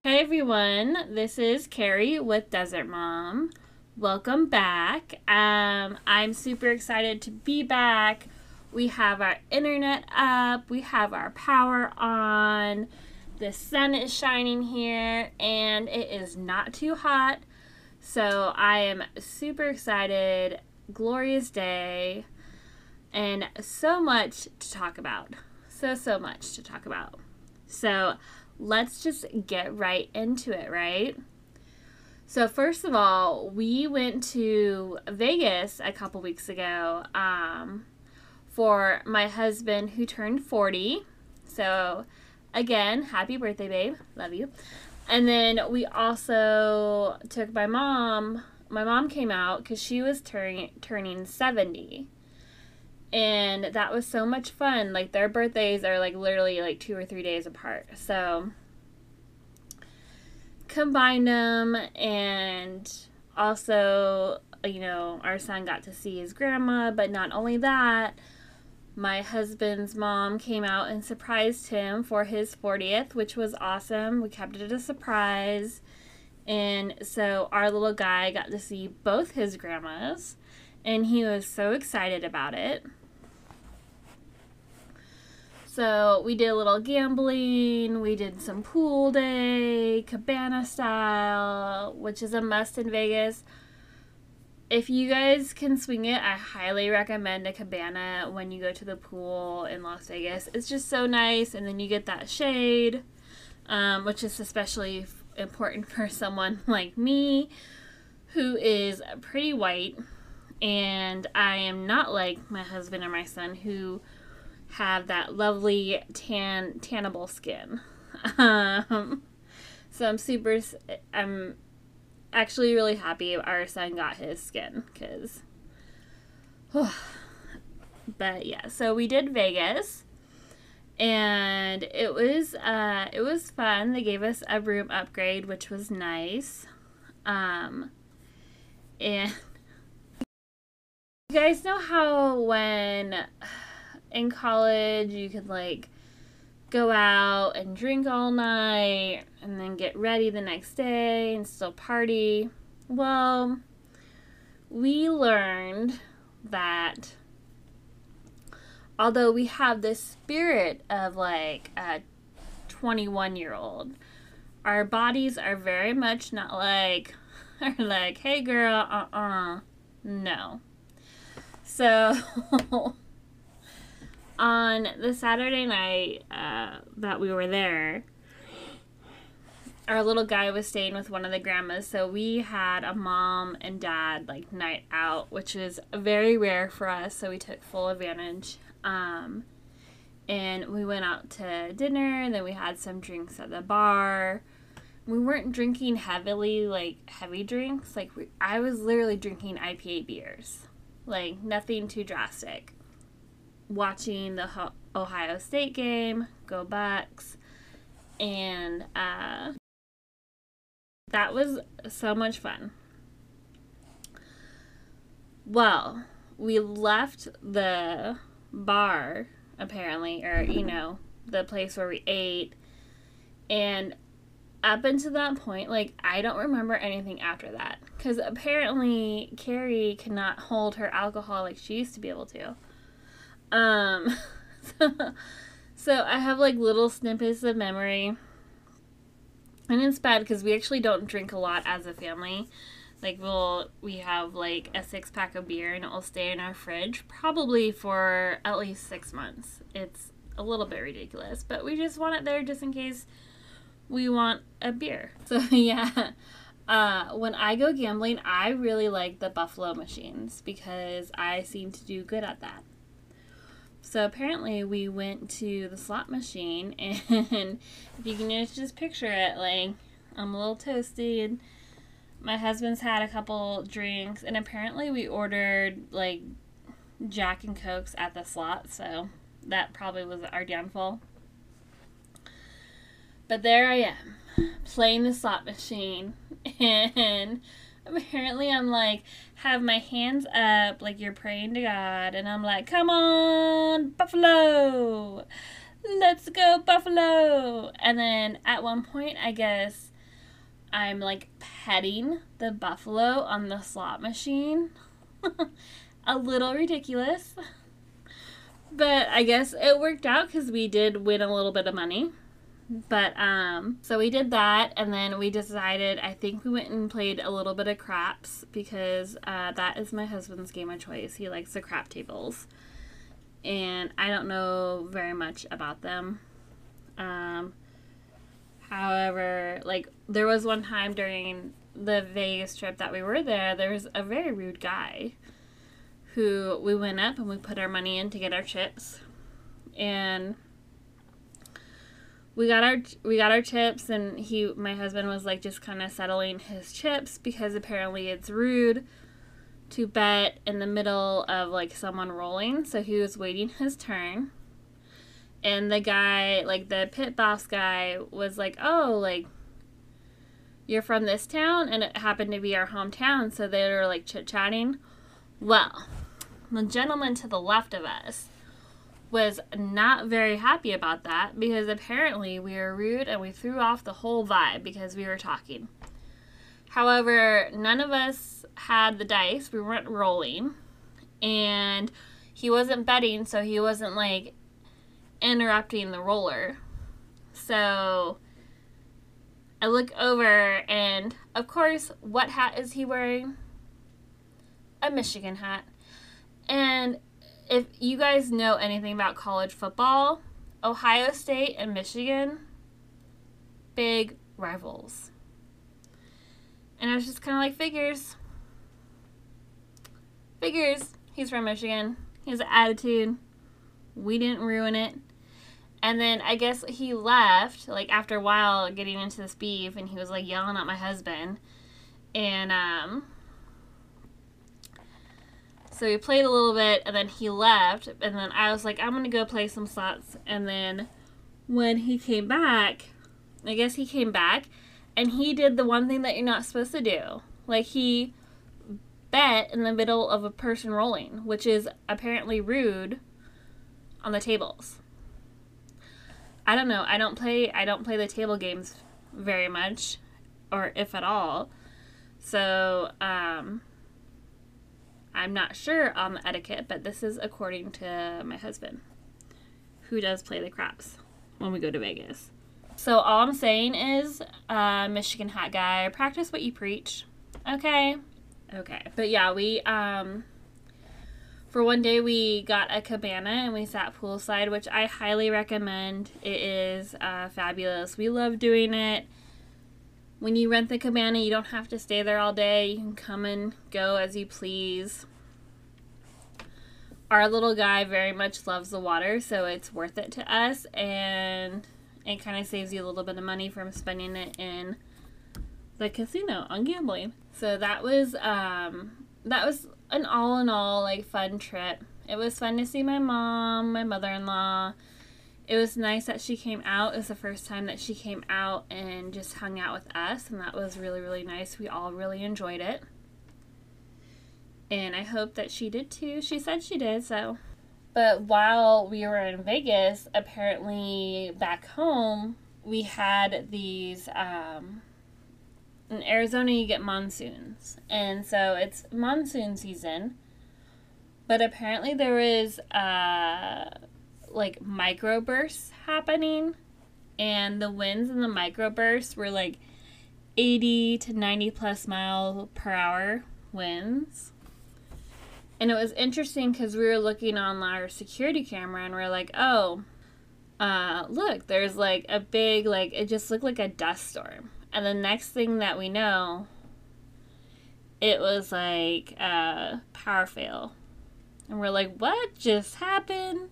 Hey everyone, this is Carrie with Desert Mom. Welcome back. I'm super excited to be back. We have our internet up, we have our power on, the sun is shining here, and it is not too hot. So I am super excited, glorious day, and so much to talk about. So much to talk about. So let's just get right into it, right? So first of all, we went to Vegas a couple weeks ago for my husband who turned 40. So again, happy birthday, babe. Love you. And then we also took my mom. My mom came out because she was turning 70. And that was so much fun. Like, their birthdays are like literally like 2 or 3 days apart. So combined them, and also, you know, our son got to see his grandma, but not only that, my husband's mom came out and surprised him for his 40th, which was awesome. We kept it a surprise, and so our little guy got to see both his grandmas, and he was so excited about it. So we did a little gambling, we did some pool day, cabana style, which is a must in Vegas. If you guys can swing it, I highly recommend a cabana when you go to the pool in Las Vegas. It's just so nice, and then you get that shade, which is especially important for someone like me, who is pretty white, and I am not like my husband or my son, who have that lovely tannable skin. So I'm actually really happy our son got his skin, because but yeah, so we did Vegas, and it was fun. They gave us a room upgrade, which was nice. And you guys know how when in college, you could like go out and drink all night and then get ready the next day and still party? Well, we learned that although we have this spirit of like a 21-year-old, our bodies are very much not like, are like, hey girl, no. So on the Saturday night that we were there, our little guy was staying with one of the grandmas, so we had a mom and dad like night out, which is very rare for us, so we took full advantage. And we went out to dinner, and then we had some drinks at the bar. We weren't drinking heavily, like heavy drinks. Like, I was literally drinking IPA beers, like nothing too drastic. Watching the Ohio State game, go Bucks, and that was so much fun. Well, we left the bar, apparently, or, you know, the place where we ate, and up until that point, like, I don't remember anything after that, because apparently Carrie cannot hold her alcohol like she used to be able to. So I have like little snippets of memory, and it's bad because we actually don't drink a lot as a family. Like, we have like a 6-pack of beer, and it will stay in our fridge probably for at least 6 months. It's a little bit ridiculous, but we just want it there just in case we want a beer. So yeah, when I go gambling, I really like the Buffalo machines because I seem to do good at that. So apparently we went to the slot machine, and if you can just picture it, like, I'm a little toasted. My husband's had a couple drinks, and apparently we ordered like Jack and Cokes at the slot, so that probably was our downfall. But there I am, playing the slot machine, and Apparently I'm like, have my hands up like you're praying to God, and I'm like, come on, Buffalo, let's go Buffalo. And then at one point, I guess I'm like petting the buffalo on the slot machine. A little ridiculous, but I guess it worked out because we did win a little bit of money. But, so we did that, and then we decided, I think we went and played a little bit of craps, because, that is my husband's game of choice. He likes the crap tables, and I don't know very much about them. However, like, there was one time during the Vegas trip that we were there, there was a very rude guy who we went up and we put our money in to get our chips, and... We got our chips, and my husband was like just kind of settling his chips, because apparently it's rude to bet in the middle of like someone rolling. So he was waiting his turn, and the guy, like the pit boss guy, was like, "Oh, like you're from this town," and it happened to be our hometown. So they were like chit-chatting. Well, the gentleman to the left of us was not very happy about that, because apparently we were rude and we threw off the whole vibe because we were talking. However, none of us had the dice. We weren't rolling, and he wasn't betting, so he wasn't like interrupting the roller. So I look over, and of course, what hat is he wearing? A Michigan hat. And if you guys know anything about college football, Ohio State and Michigan, big rivals. And I was just kind of like, figures. Figures. He's from Michigan. He has an attitude. We didn't ruin it. And then I guess he left, like, after a while getting into this beef, and he was, like, yelling at my husband. And, so we played a little bit, and then he left, and then I was like, I'm going to go play some slots. And then when he came back, I guess he came back, and he did the one thing that you're not supposed to do. Like, he bet in the middle of a person rolling, which is apparently rude on the tables. I don't know. I don't play the table games very much, or if at all. So, I'm not sure on the etiquette, but this is according to my husband, who does play the craps when we go to Vegas. So all I'm saying is, Michigan hat guy, practice what you preach. Okay. Okay. But yeah, we, for one day we got a cabana and we sat poolside, which I highly recommend. It is, fabulous. We love doing it. When you rent the cabana, you don't have to stay there all day. You can come and go as you please. Our little guy very much loves the water, so it's worth it to us, and it kind of saves you a little bit of money from spending it in the casino on gambling. So that was an all-in-all like fun trip. It was fun to see my mom, my mother-in-law. It was nice that she came out. It was the first time that she came out and just hung out with us, and that was really, really nice. We all really enjoyed it, and I hope that she did too. She said she did, so. But while we were in Vegas, apparently back home, we had these, in Arizona you get monsoons, and so it's monsoon season, but apparently there is, like microbursts happening, and the winds in the microbursts were like 80 to 90 plus mile per hour winds. And it was interesting because we were looking on our security camera, and we're like, oh, look, there's like a big, like, it just looked like a dust storm. And the next thing that we know, it was like a power fail, and we're like, what just happened?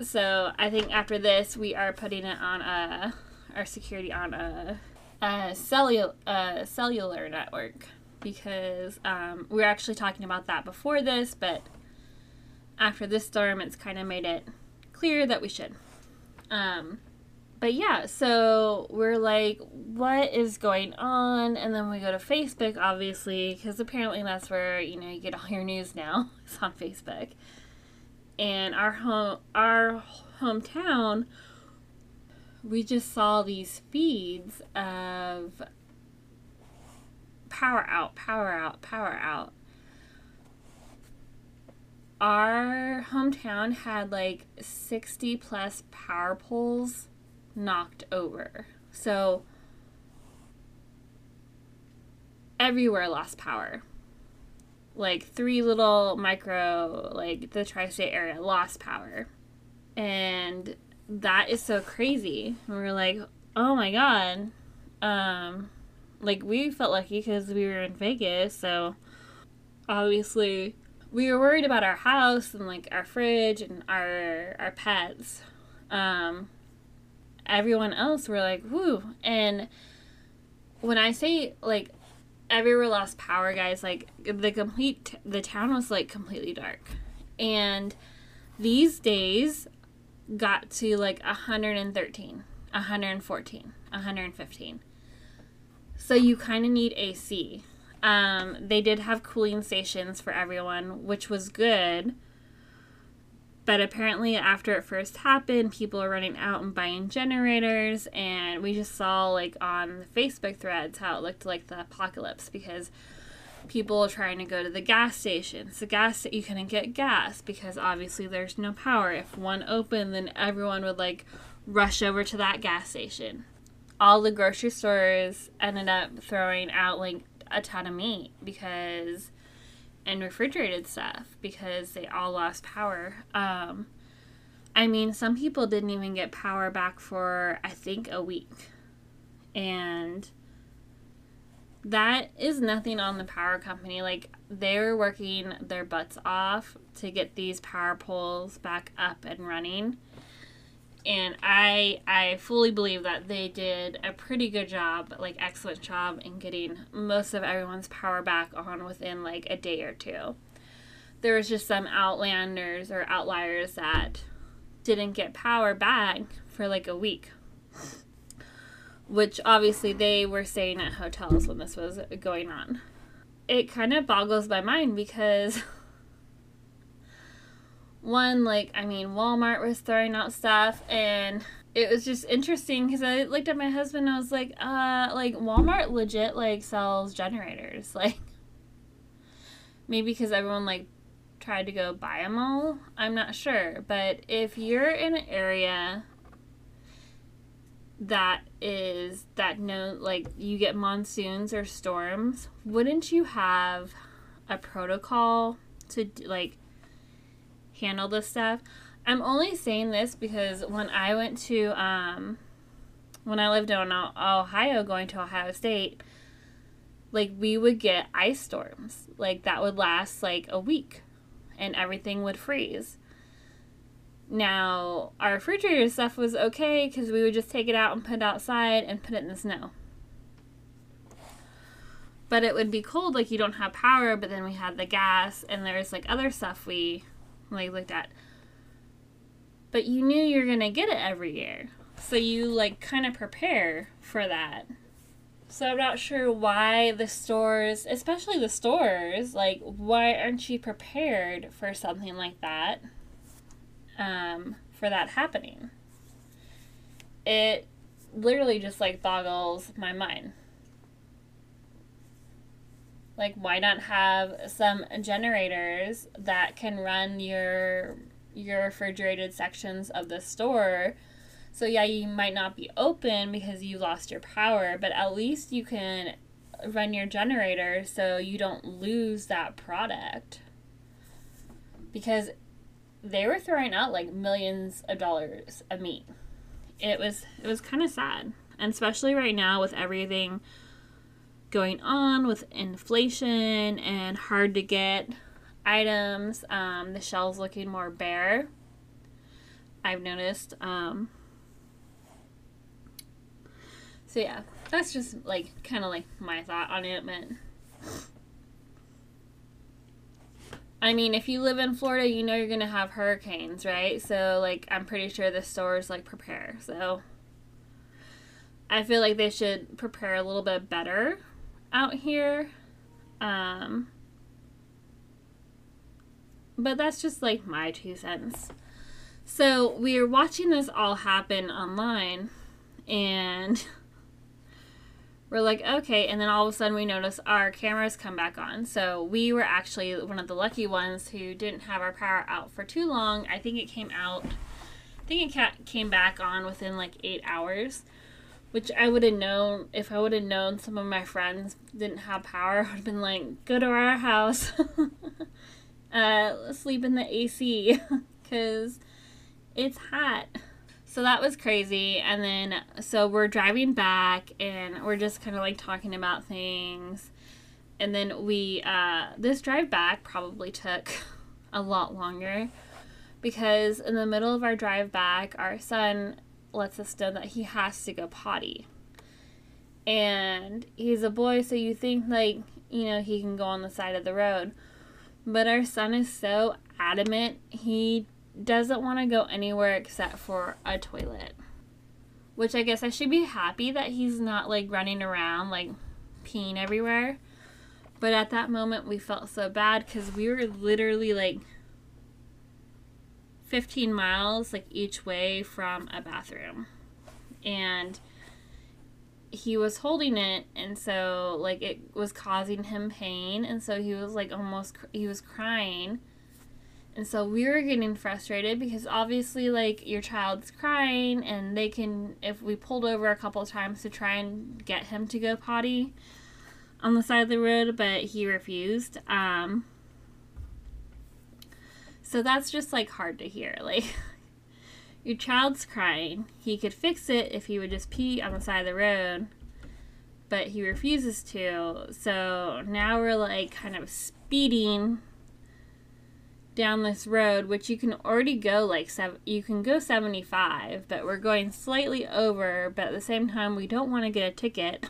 So I think after this, we are putting it on our security on a cellular network, because we were actually talking about that before this, but after this storm, it's kind of made it clear that we should. But yeah, so we're like, what is going on? And then we go to Facebook, obviously, because apparently that's where, you know, you get all your news now. It's on Facebook. And our hometown, we just saw these feeds of power out, power out, power out. Our hometown had like 60 plus power poles knocked over. So everywhere lost power. Like three little micro, like the tri-state area lost power. And that is so crazy. And we were like, oh my God. Like we felt lucky because we were in Vegas. So obviously we were worried about our house and like our fridge and our pets. Everyone else were like, woo. And when I say like everywhere lost power, guys, like the town was like completely dark. And these days got to like 113, 114, 115. So you kind of need AC. They did have cooling stations for everyone, which was good. But apparently after it first happened, people are running out and buying generators. And we just saw like on the Facebook threads how it looked like the apocalypse, because people are trying to go to the gas stations. The gas that you couldn't get gas because obviously there's no power. If one opened, then everyone would like rush over to that gas station. All the grocery stores ended up throwing out like a ton of meat because and refrigerated stuff because they all lost power. I mean, some people didn't even get power back for, I think, a week. And that is nothing on the power company. Like, they're working their butts off to get these power poles back up and running. And I fully believe that they did a pretty good job, like excellent job in getting most of everyone's power back on within like a day or two. There was just some outlanders or outliers that didn't get power back for like a week, which obviously they were staying at hotels when this was going on. It kind of boggles my mind because one, like, I mean, Walmart was throwing out stuff, and it was just interesting because I looked at my husband and I was like, Walmart legit, like, sells generators. Like, maybe because everyone, like, tried to go buy them all. I'm not sure. But if you're in an area that you get monsoons or storms, wouldn't you have a protocol to, like, handle this stuff? I'm only saying this because when I went to, when I lived in Ohio, going to Ohio State, like, we would get ice storms. Like, that would last, like, a week, and everything would freeze. Now, our refrigerator stuff was okay because we would just take it out and put it outside and put it in the snow. But it would be cold, like, you don't have power, but then we had the gas, and there's, like, other stuff we looked at. But you knew you're gonna get it every year, so you like kind of prepare for that. So I'm not sure why the stores, especially the stores, like, why aren't you prepared for something like that, for that happening? It literally just like boggles my mind. Like, why not have some generators that can run your refrigerated sections of the store? So, yeah, you might not be open because you lost your power, but at least you can run your generator so you don't lose that product. Because they were throwing out, like, millions of dollars of meat. It was kind of sad, and especially right now with everything going on with inflation and hard to get items. The shelves looking more bare, I've noticed. So yeah, that's just like kind of like my thought on it. But I mean, if you live in Florida, you know you're gonna have hurricanes, right? So like, I'm pretty sure the stores like prepare. So I feel like they should prepare a little bit better out here. But that's just like my 2 cents. So we are watching this all happen online and we're like, okay. And then all of a sudden we notice our cameras come back on. So we were actually one of the lucky ones who didn't have our power out for too long. I think it came back on within like 8 hours, which I would have known, if I would have known some of my friends didn't have power, I would have been like, go to our house, sleep in the AC, because it's hot. So that was crazy. And then, so we're driving back and we're just kind of like talking about things. And then we, this drive back probably took a lot longer because in the middle of our drive back, our son lets us know that he has to go potty. And he's a boy, so you think, like, you know, he can go on the side of the road. But our son is so adamant, he doesn't want to go anywhere except for a toilet. Which I guess I should be happy that he's not, like, running around, like, peeing everywhere. But at that moment, we felt so bad because we were literally, like, 15 miles like each way from a bathroom, and he was holding it, and so like it was causing him pain, and so he was like almost he was crying, and so we were getting frustrated because obviously like your child's crying and they can, if we pulled over a couple of times to try and get him to go potty on the side of the road, but he refused. So that's just, like, hard to hear. Like, your child's crying. He could fix it if he would just pee on the side of the road, but he refuses to. So now we're, like, kind of speeding down this road, which you can already go, like, you can go 75, but we're going slightly over, but at the same time, we don't want to get a ticket.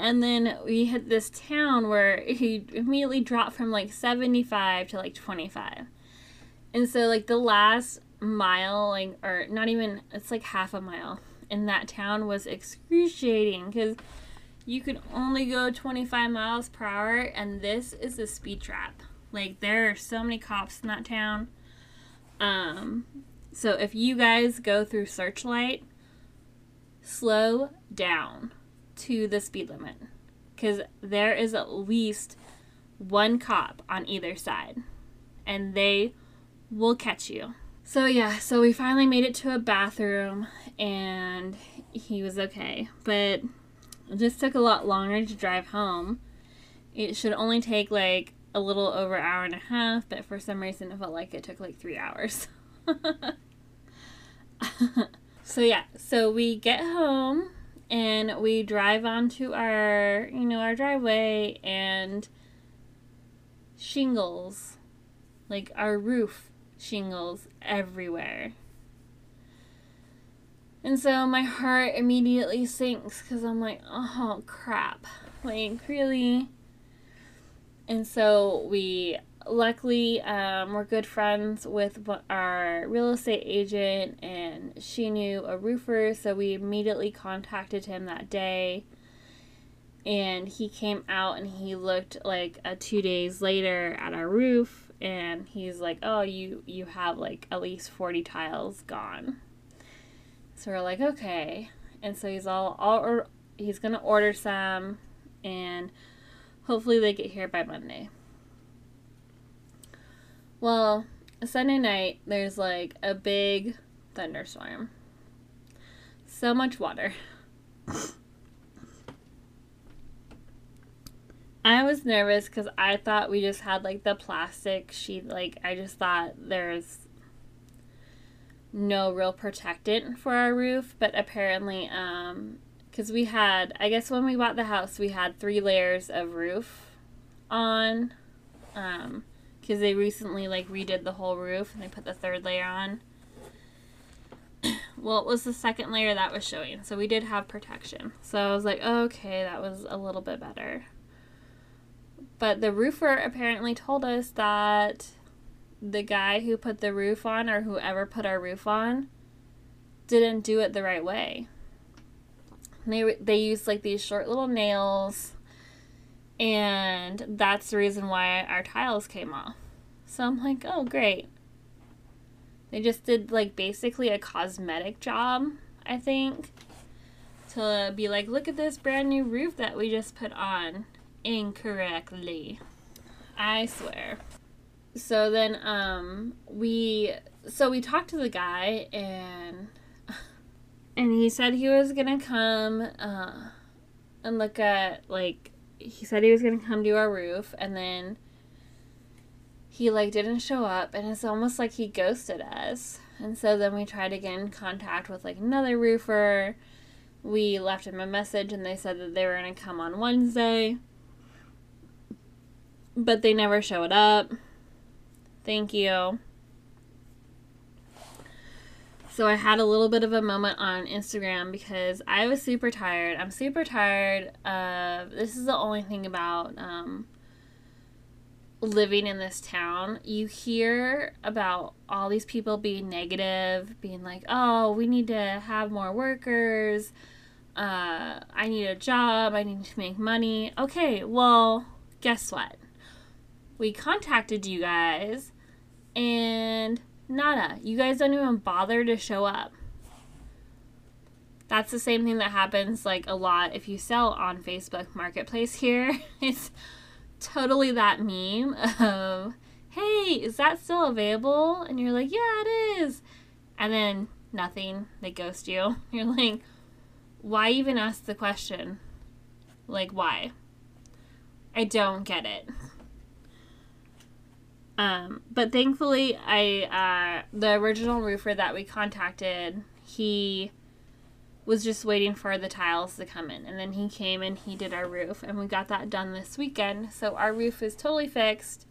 And then we hit this town where he immediately dropped from, like, 75 to, like, 25. And so, like, the last mile, like, or not even, it's, like, half a mile in that town was excruciating because you could only go 25 miles per hour, and this is a speed trap. Like, there are so many cops in that town. So if you guys go through Searchlight, slow down to the speed limit, because there is at least one cop on either side and they will catch you. So yeah, so we finally made it to a bathroom and he was okay, but it just took a lot longer to drive home. It should only take like a little over an hour and a half, but for some reason it felt like it took like 3 hours. So yeah, so we get home and we drive onto our, you know, our driveway, and shingles, like our roof shingles everywhere. And so my heart immediately sinks because I'm like, oh crap, like really? And so we luckily were good friends with our real estate agent, and she knew a roofer, so we immediately contacted him that day, and he came out and he looked like 2 days later at our roof, and he's like, oh, you have like at least 40 tiles gone. So we're like, okay. And so he's he's gonna order some, and hopefully they get here by Monday. Well, Sunday night, there's, like, a big thunderstorm. So much water. I was nervous because I thought we just had, like, the plastic sheet. Like, I just thought there's no real protectant for our roof. But apparently, because we had, I guess when we bought the house, we had 3 layers of roof on, because they recently, like, redid the whole roof and they put the 3rd layer on. Well, it was the 2nd layer that was showing, so we did have protection. So I was like, oh, okay, that was a little bit better. But the roofer apparently told us that the guy who put the roof on, or whoever put our roof on, didn't do it the right way. They used like these short little nails, and that's the reason why our tiles came off. So I'm like, oh great. They just did like basically a cosmetic job, I think, to be like, look at this brand new roof that we just put on incorrectly. I swear. So then we talked to the guy, and he said he was gonna come and look at, like, he said he was gonna come do our roof, and then he like didn't show up, and it's almost like he ghosted us. And so then we tried to get in contact with like another roofer. We left him a message, and they said that they were gonna come on Wednesday, but they never showed up. Thank you. So I had a little bit of a moment on Instagram because I was super tired. I'm super tired of, this is the only thing about living in this town. You hear about all these people being negative, being like, oh, we need to have more workers. I need a job. I need to make money. Okay, well, guess what? We contacted you guys, and nada. You guys don't even bother to show up. That's the same thing that happens, like, a lot if you sell on Facebook Marketplace here. It's totally that meme of, hey, is that still available? And you're like, yeah, it is. And then nothing. They ghost you. You're like, why even ask the question? Like, why? I don't get it. But thankfully, the original roofer that we contacted, he was just waiting for the tiles to come in. And then he came and he did our roof, and we got that done this weekend. So our roof is totally fixed,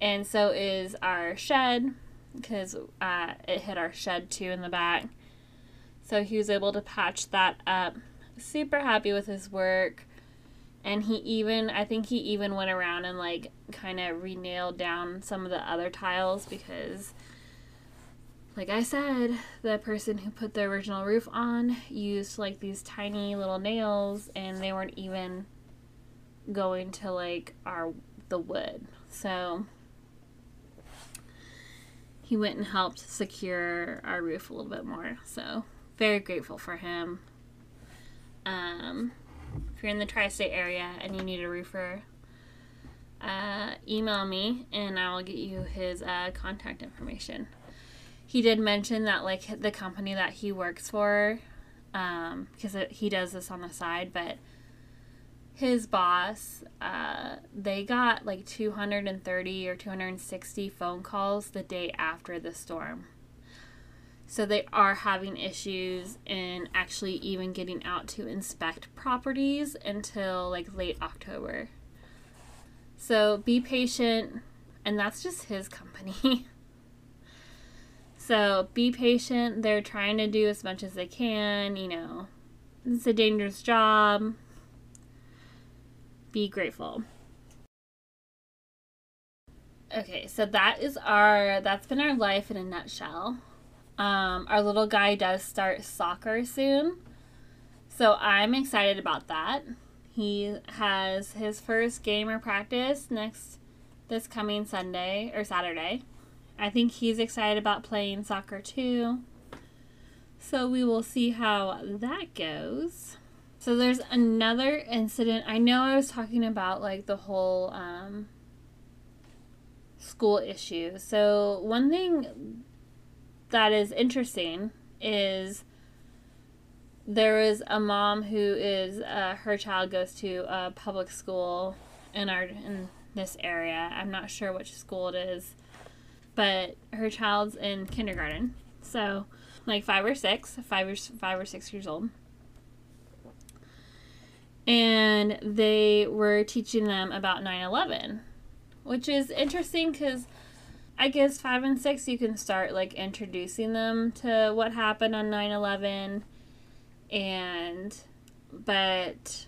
and so is our shed, because it hit our shed too in the back. So he was able to patch that up. Super happy with his work. And I think he even went around and, like, kind of re-nailed down some of the other tiles because, like I said, the person who put the original roof on used, like, these tiny little nails, and they weren't even going to, like, the wood. So he went and helped secure our roof a little bit more. So very grateful for him. If you're in the tri-state area and you need a roofer, email me and I will get you his contact information. He did mention that, like, the company that he works for, because he does this on the side, but his boss, they got like 230 or 260 phone calls the day after the storm. So they are having issues in actually even getting out to inspect properties until, like, late October. So be patient, and that's just his company. So be patient. They're trying to do as much as they can, you know. It's a dangerous job. Be grateful. Okay, so that's been our life in a nutshell. Our little guy does start soccer soon, so I'm excited about that. He has his first game or practice this coming Sunday or Saturday. I think he's excited about playing soccer too, so we will see how that goes. So there's another incident. I know I was talking about, like, the whole school issue. So one thing that is interesting is there is a mom who is, her child goes to a public school in this area. I'm not sure which school it is, but her child's in kindergarten. So, like, 5 or 6 years old. And they were teaching them about 9/11, which is interesting because I guess 5 and 6, you can start, like, introducing them to what happened on 9/11, but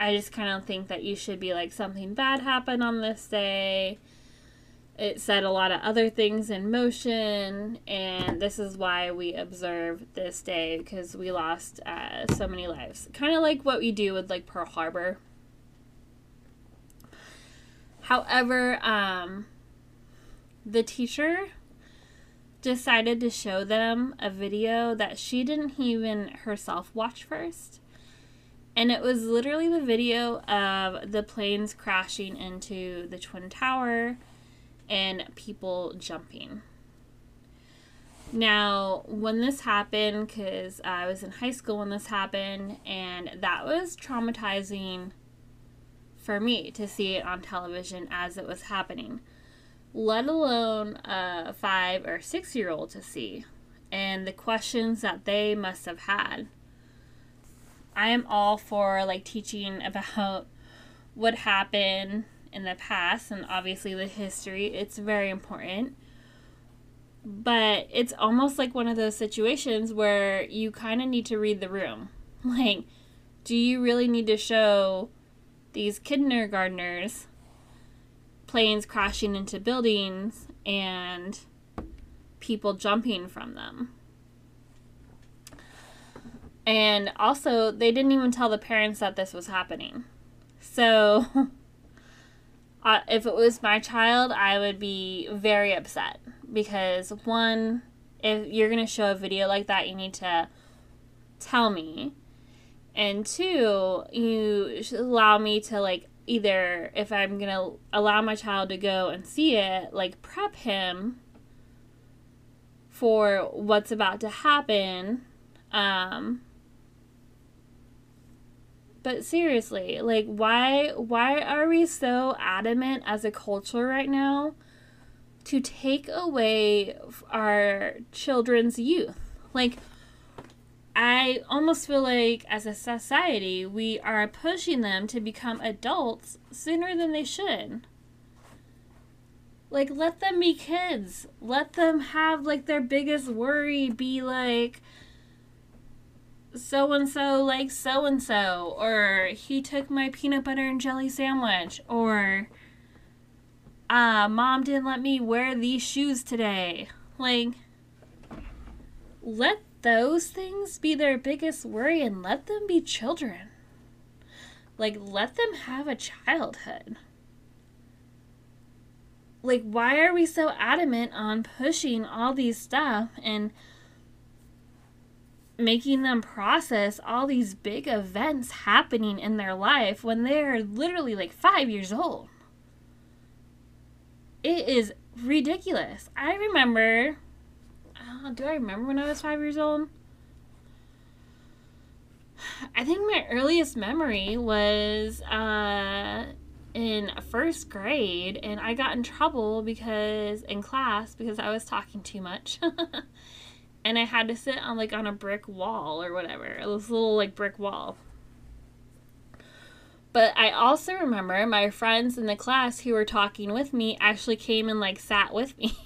I just kind of think that you should be like, something bad happened on this day, It set a lot of other things in motion, and this is why we observe this day, because we lost so many lives. Kind of like what we do with, like, Pearl Harbor. However, the teacher decided to show them a video that she didn't even herself watch first. And it was literally the video of the planes crashing into the Twin Tower and people jumping. Now, when this happened, because I was in high school when this happened, and that was traumatizing for me to see it on television as it was happening, let alone a 5- or 6-year-old to see, and the questions that they must have had. I am all for, like, teaching about what happened in the past and obviously the history. It's very important. But it's almost like one of those situations where you kind of need to read the room. Like, do you really need to show these kindergartners planes crashing into buildings and people jumping from them? And also, they didn't even tell the parents that this was happening. So, if it was my child, I would be very upset. Because, one, if you're going to show a video like that, you need to tell me. And two, you should allow me to, like, either, if I'm going to allow my child to go and see it, like, prep him for what's about to happen. But seriously, like, why are we so adamant as a culture right now to take away our children's youth? Like, I almost feel like as a society, we are pushing them to become adults sooner than they should. Like, let them be kids. Let them have, like, their biggest worry be, like, so-and-so likes so-and-so, or he took my peanut butter and jelly sandwich, or mom didn't let me wear these shoes today. Like, let those things be their biggest worry and let them be children. Like, let them have a childhood. Like, why are we so adamant on pushing all these stuff and making them process all these big events happening in their life when they're literally, like, 5 years old? It is ridiculous. I remember, do I remember when I was 5 years old? I think my earliest memory was in first grade, and I got in trouble in class because I was talking too much. And I had to sit on, like, on a brick wall or whatever. This little, like, brick wall. But I also remember my friends in the class who were talking with me actually came and, like, sat with me.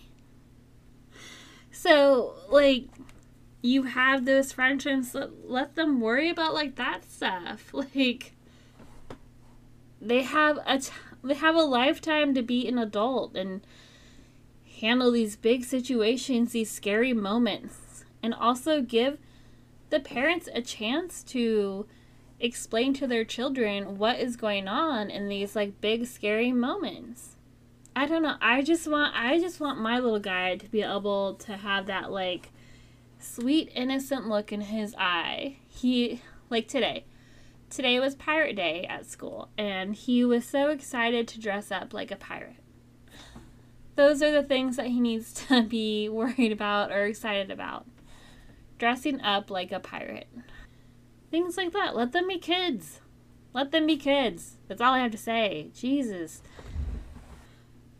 So, like, you have those friendships. Let them worry about, like, that stuff. Like, they have a lifetime to be an adult and handle these big situations, these scary moments, and also give the parents a chance to explain to their children what is going on in these, like, big scary moments. I don't know. I just want my little guy to be able to have that, like, sweet, innocent look in his eye. He, like, today was Pirate Day at school, and he was so excited to dress up like a pirate. Those are the things that he needs to be worried about or excited about. Dressing up like a pirate. Things like that. Let them be kids. Let them be kids. That's all I have to say. Jesus.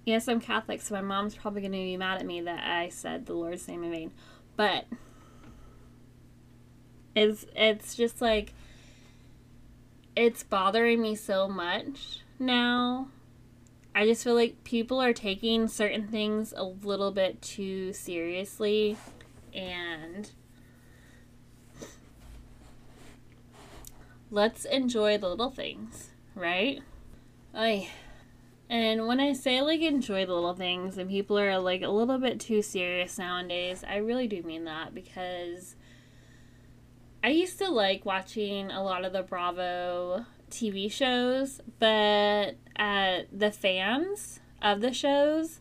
Yes, I'm Catholic, so my mom's probably going to be mad at me that I said the Lord's name in vain. But it's just, like, it's bothering me so much now. I just feel like people are taking certain things a little bit too seriously, and let's enjoy the little things, right? And when I say, like, enjoy the little things, and people are, like, a little bit too serious nowadays, I really do mean that, because I used to like watching a lot of the Bravo TV shows, but the fans of the shows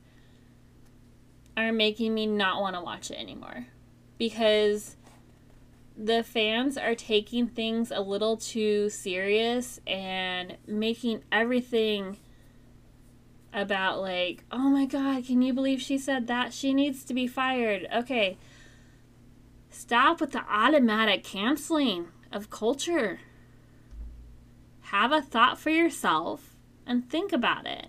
are making me not want to watch it anymore, because the fans are taking things a little too serious and making everything about, like, oh my God, can you believe she said that? She needs to be fired. Okay, stop with the automatic canceling of culture. Have a thought for yourself and think about it.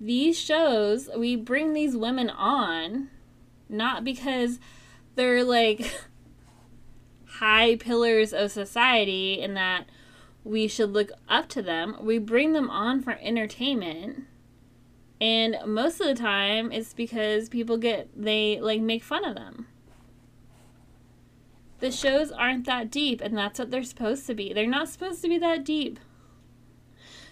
These shows, we bring these women on not because they're, like, high pillars of society and that we should look up to them. We bring them on for entertainment. And most of the time, it's because people make fun of them. The shows aren't that deep, and that's what they're supposed to be. They're not supposed to be that deep.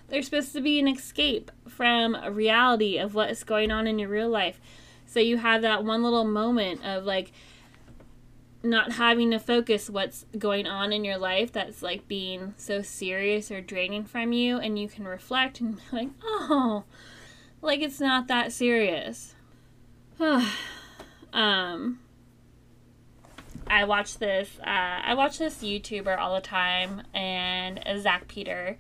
They're supposed to be an escape from reality of what is going on in your real life. So you have that one little moment of, like, not having to focus what's going on in your life that's, like, being so serious or draining from you, and you can reflect and be like, oh, like, it's not that serious. I watch this YouTuber all the time, and Zach Peter,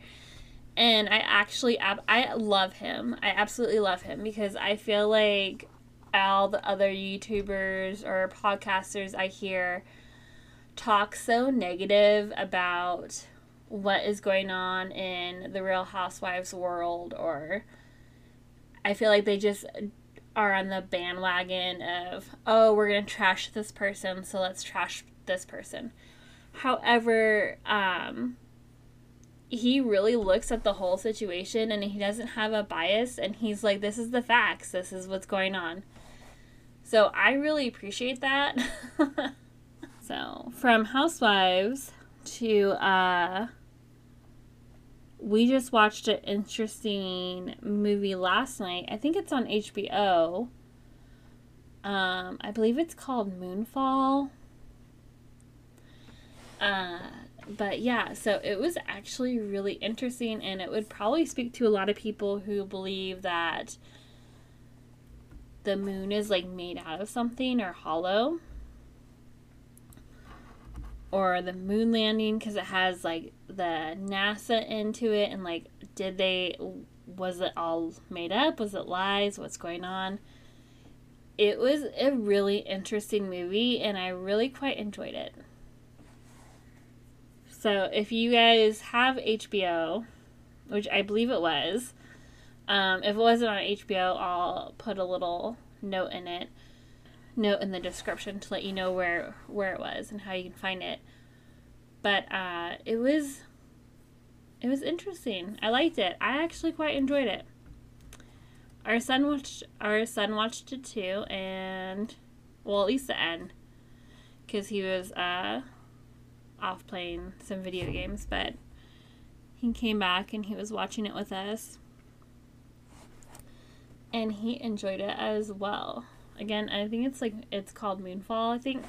and I love him. I absolutely love him, because I feel like all the other YouTubers or podcasters I hear talk so negative about what is going on in the Real Housewives world, or I feel like they just are on the bandwagon of, oh, we're going to trash this person, so let's trash this person. However, he really looks at the whole situation, and he doesn't have a bias, and he's like, this is the facts, this is what's going on. So I really appreciate that. So from Housewives to, we just watched an interesting movie last night. I think it's on HBO. I believe it's called Moonfall. But yeah, so it was actually really interesting, and it would probably speak to a lot of people who believe that the moon is, like, made out of something or hollow, or the moon landing, because it has, like, the NASA into it, and, like, was it all made up? Was it lies? What's going on? It was a really interesting movie, and I really quite enjoyed it. So if you guys have HBO, which I believe it was, if it wasn't on HBO, I'll put a little note in the description to let you know where it was and how you can find it. But it was interesting. I liked it. I actually quite enjoyed it. Our son watched it too, and, well, at least the end, because he was off playing some video games, but he came back and he was watching it with us. And he enjoyed it as well. Again, I think it's called Moonfall, I think.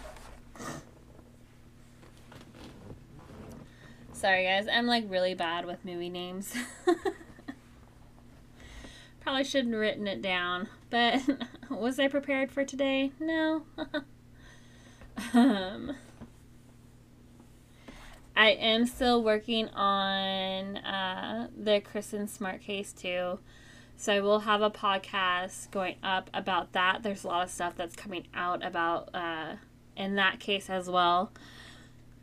Sorry, guys. I'm, like, really bad with movie names. Probably shouldn't have written it down. But was I prepared for today? No. I am still working on the Kristen Smart case, too. So I will have a podcast going up about that. There's a lot of stuff that's coming out about in that case as well.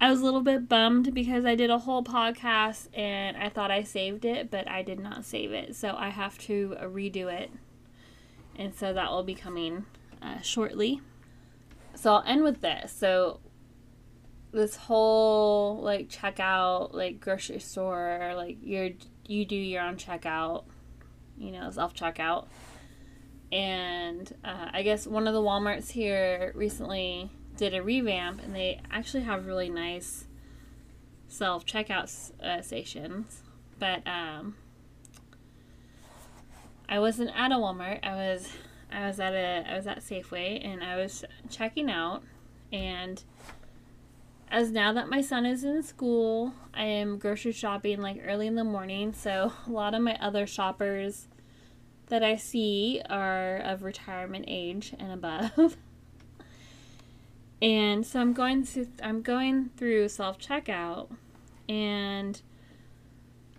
I was a little bit bummed because I did a whole podcast and I thought I saved it, but I did not save it. So I have to redo it. And so that will be coming shortly. So I'll end with this. So this whole, like, checkout, like, grocery store, like, you do your own checkout, you know, self-checkout. And I guess one of the Walmarts here recently did a revamp, and they actually have really nice self-checkout stations. But I wasn't at a Walmart. I was at Safeway, and I was checking out, and as now that my son is in school, I am grocery shopping like early in the morning, so a lot of my other shoppers that I see are of retirement age and above. And so I'm going through self-checkout, and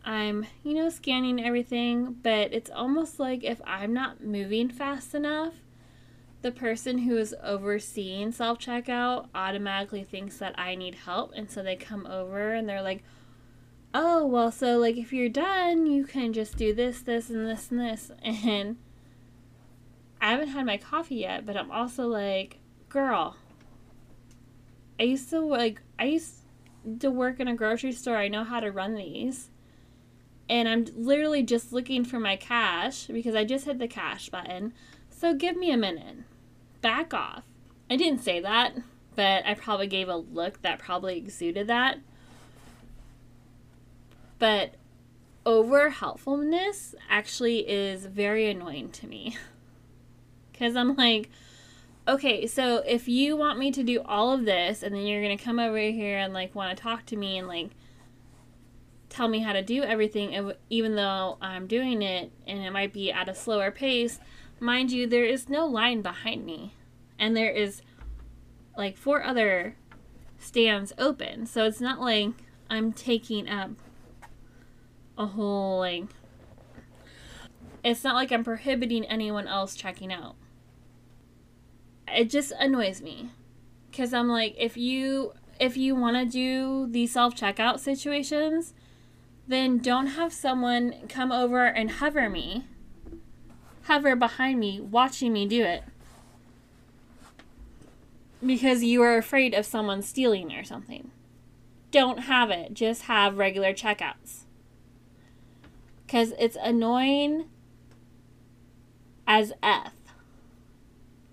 I'm, you know, scanning everything, but it's almost like if I'm not moving fast enough, the person who is overseeing self-checkout automatically thinks that I need help, and so they come over and they're like, oh, well, so, like, if you're done, you can just do this, this, and this, and this, and I haven't had my coffee yet, but I'm also like, girl, I used to work in a grocery store, I know how to run these. And I'm literally just looking for my cash because I just hit the cash button. So give me a minute. Back off. I didn't say that, but I probably gave a look that probably exuded that. But over helpfulness actually is very annoying to me. Because I'm like, okay, so if you want me to do all of this and then you're going to come over here and like want to talk to me and like tell me how to do everything, even though I'm doing it and it might be at a slower pace. Mind you, there is no line behind me, and there is like 4 other stands open, so it's not like I'm taking up a whole, like, it's not like I'm prohibiting anyone else checking out. It just annoys me because I'm like, if you want to do the self-checkout situations, then don't have someone come over and hover behind me, watching me do it. Because you are afraid of someone stealing or something. Don't have it. Just have regular checkouts. Because it's annoying as F.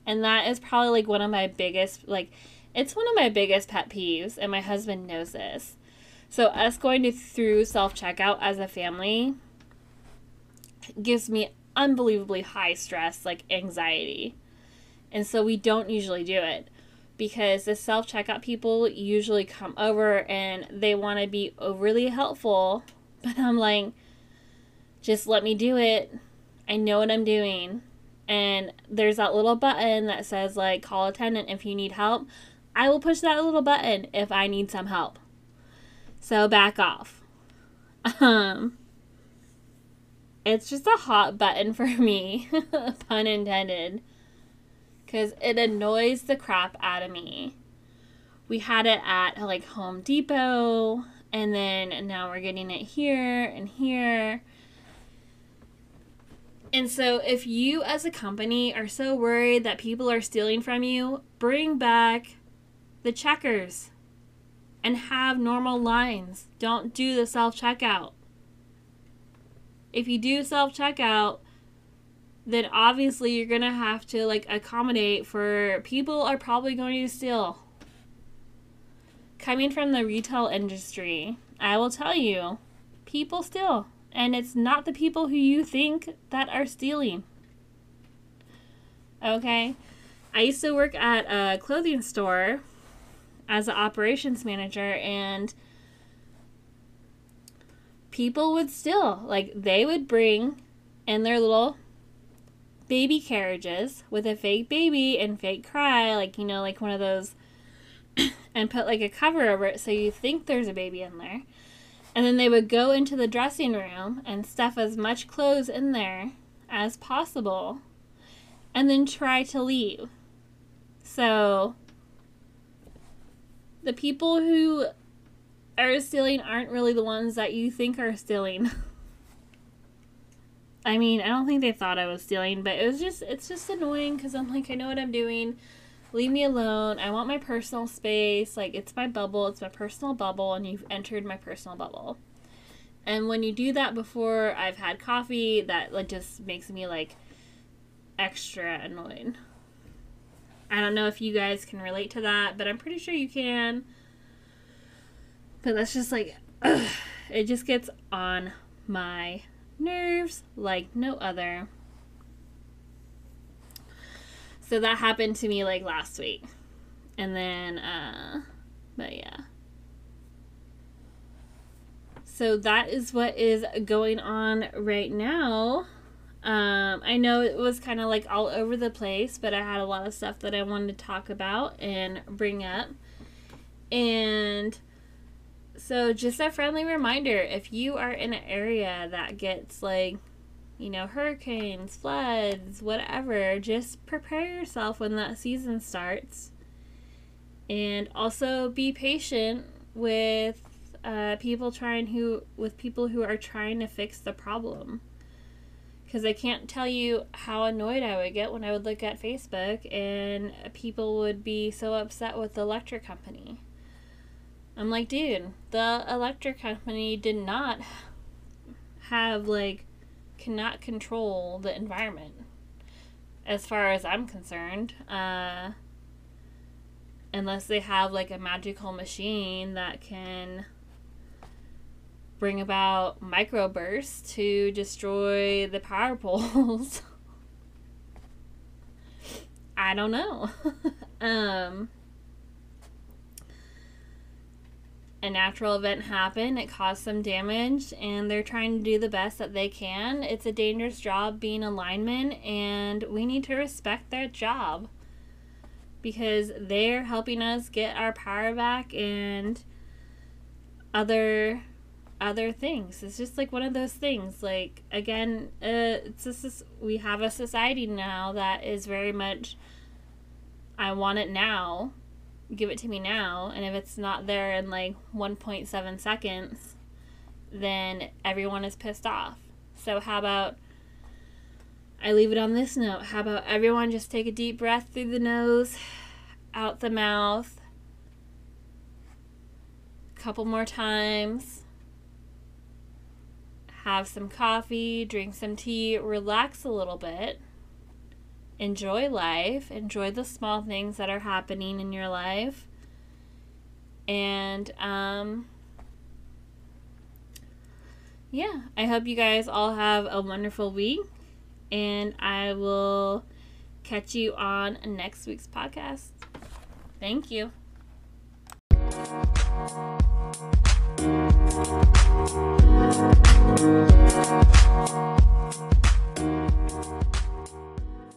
And that is probably like one of my biggest, like, it's one of my biggest pet peeves, and my husband knows this. So us going through self-checkout as a family gives me unbelievably high stress, like anxiety. And so we don't usually do it because the self-checkout people usually come over and they want to be overly helpful. But I'm like, just let me do it. I know what I'm doing. And there's that little button that says like call attendant if you need help. I will push that little button if I need some help. So back off. It's just a hot button for me, pun intended, because it annoys the crap out of me. We had it at like Home Depot, and then now we're getting it here and here. And so if you as a company are so worried that people are stealing from you, bring back the checkers. And have normal lines. Don't do the self-checkout. If you do self-checkout, then obviously you're going to have to like accommodate for people are probably going to steal. Coming from the retail industry, I will tell you, people steal. And it's not the people who you think that are stealing. Okay? I used to work at a clothing store as an operations manager, and people would steal. Like, they would bring in their little baby carriages with a fake baby and fake cry, like, you know, like one of those, and put like a cover over it so you think there's a baby in there. And then they would go into the dressing room and stuff as much clothes in there as possible and then try to leave. So the people who are stealing aren't really the ones that you think are stealing. I mean, I don't think they thought I was stealing, but it's just annoying because I'm like, I know what I'm doing. Leave me alone. I want my personal space. Like, it's my bubble. It's my personal bubble, and you've entered my personal bubble. And when you do that before I've had coffee, that like just makes me like extra annoyed. I don't know if you guys can relate to that, but I'm pretty sure you can. But that's just like, ugh, it just gets on my nerves like no other. So that happened to me like last week. And then, but yeah. So that is what is going on right now. I know it was kind of like all over the place, but I had a lot of stuff that I wanted to talk about and bring up. And so just a friendly reminder, if you are in an area that gets like, you know, hurricanes, floods, whatever, just prepare yourself when that season starts. And also be patient with people who are trying to fix the problem. Because I can't tell you how annoyed I would get when I would look at Facebook and people would be so upset with the electric company. I'm like, dude, the electric company did not have, like, cannot control the environment, as far as I'm concerned. Unless they have, like, a magical machine that can bring about microbursts to destroy the power poles. I don't know. A natural event happened, it caused some damage, and they're trying to do the best that they can. It's a dangerous job being a lineman, and we need to respect their job because they're helping us get our power back and other things. It's just like one of those things, like, again, we have a society now that is very much, I want it now, give it to me now, and if it's not there in like 1.7 seconds, then everyone is pissed off. So how about I leave it on this note, how about everyone just take a deep breath through the nose, out the mouth, a couple more times. Have some coffee, drink some tea, relax a little bit, enjoy life, enjoy the small things that are happening in your life, and, yeah, I hope you guys all have a wonderful week, and I will catch you on next week's podcast. Thank you.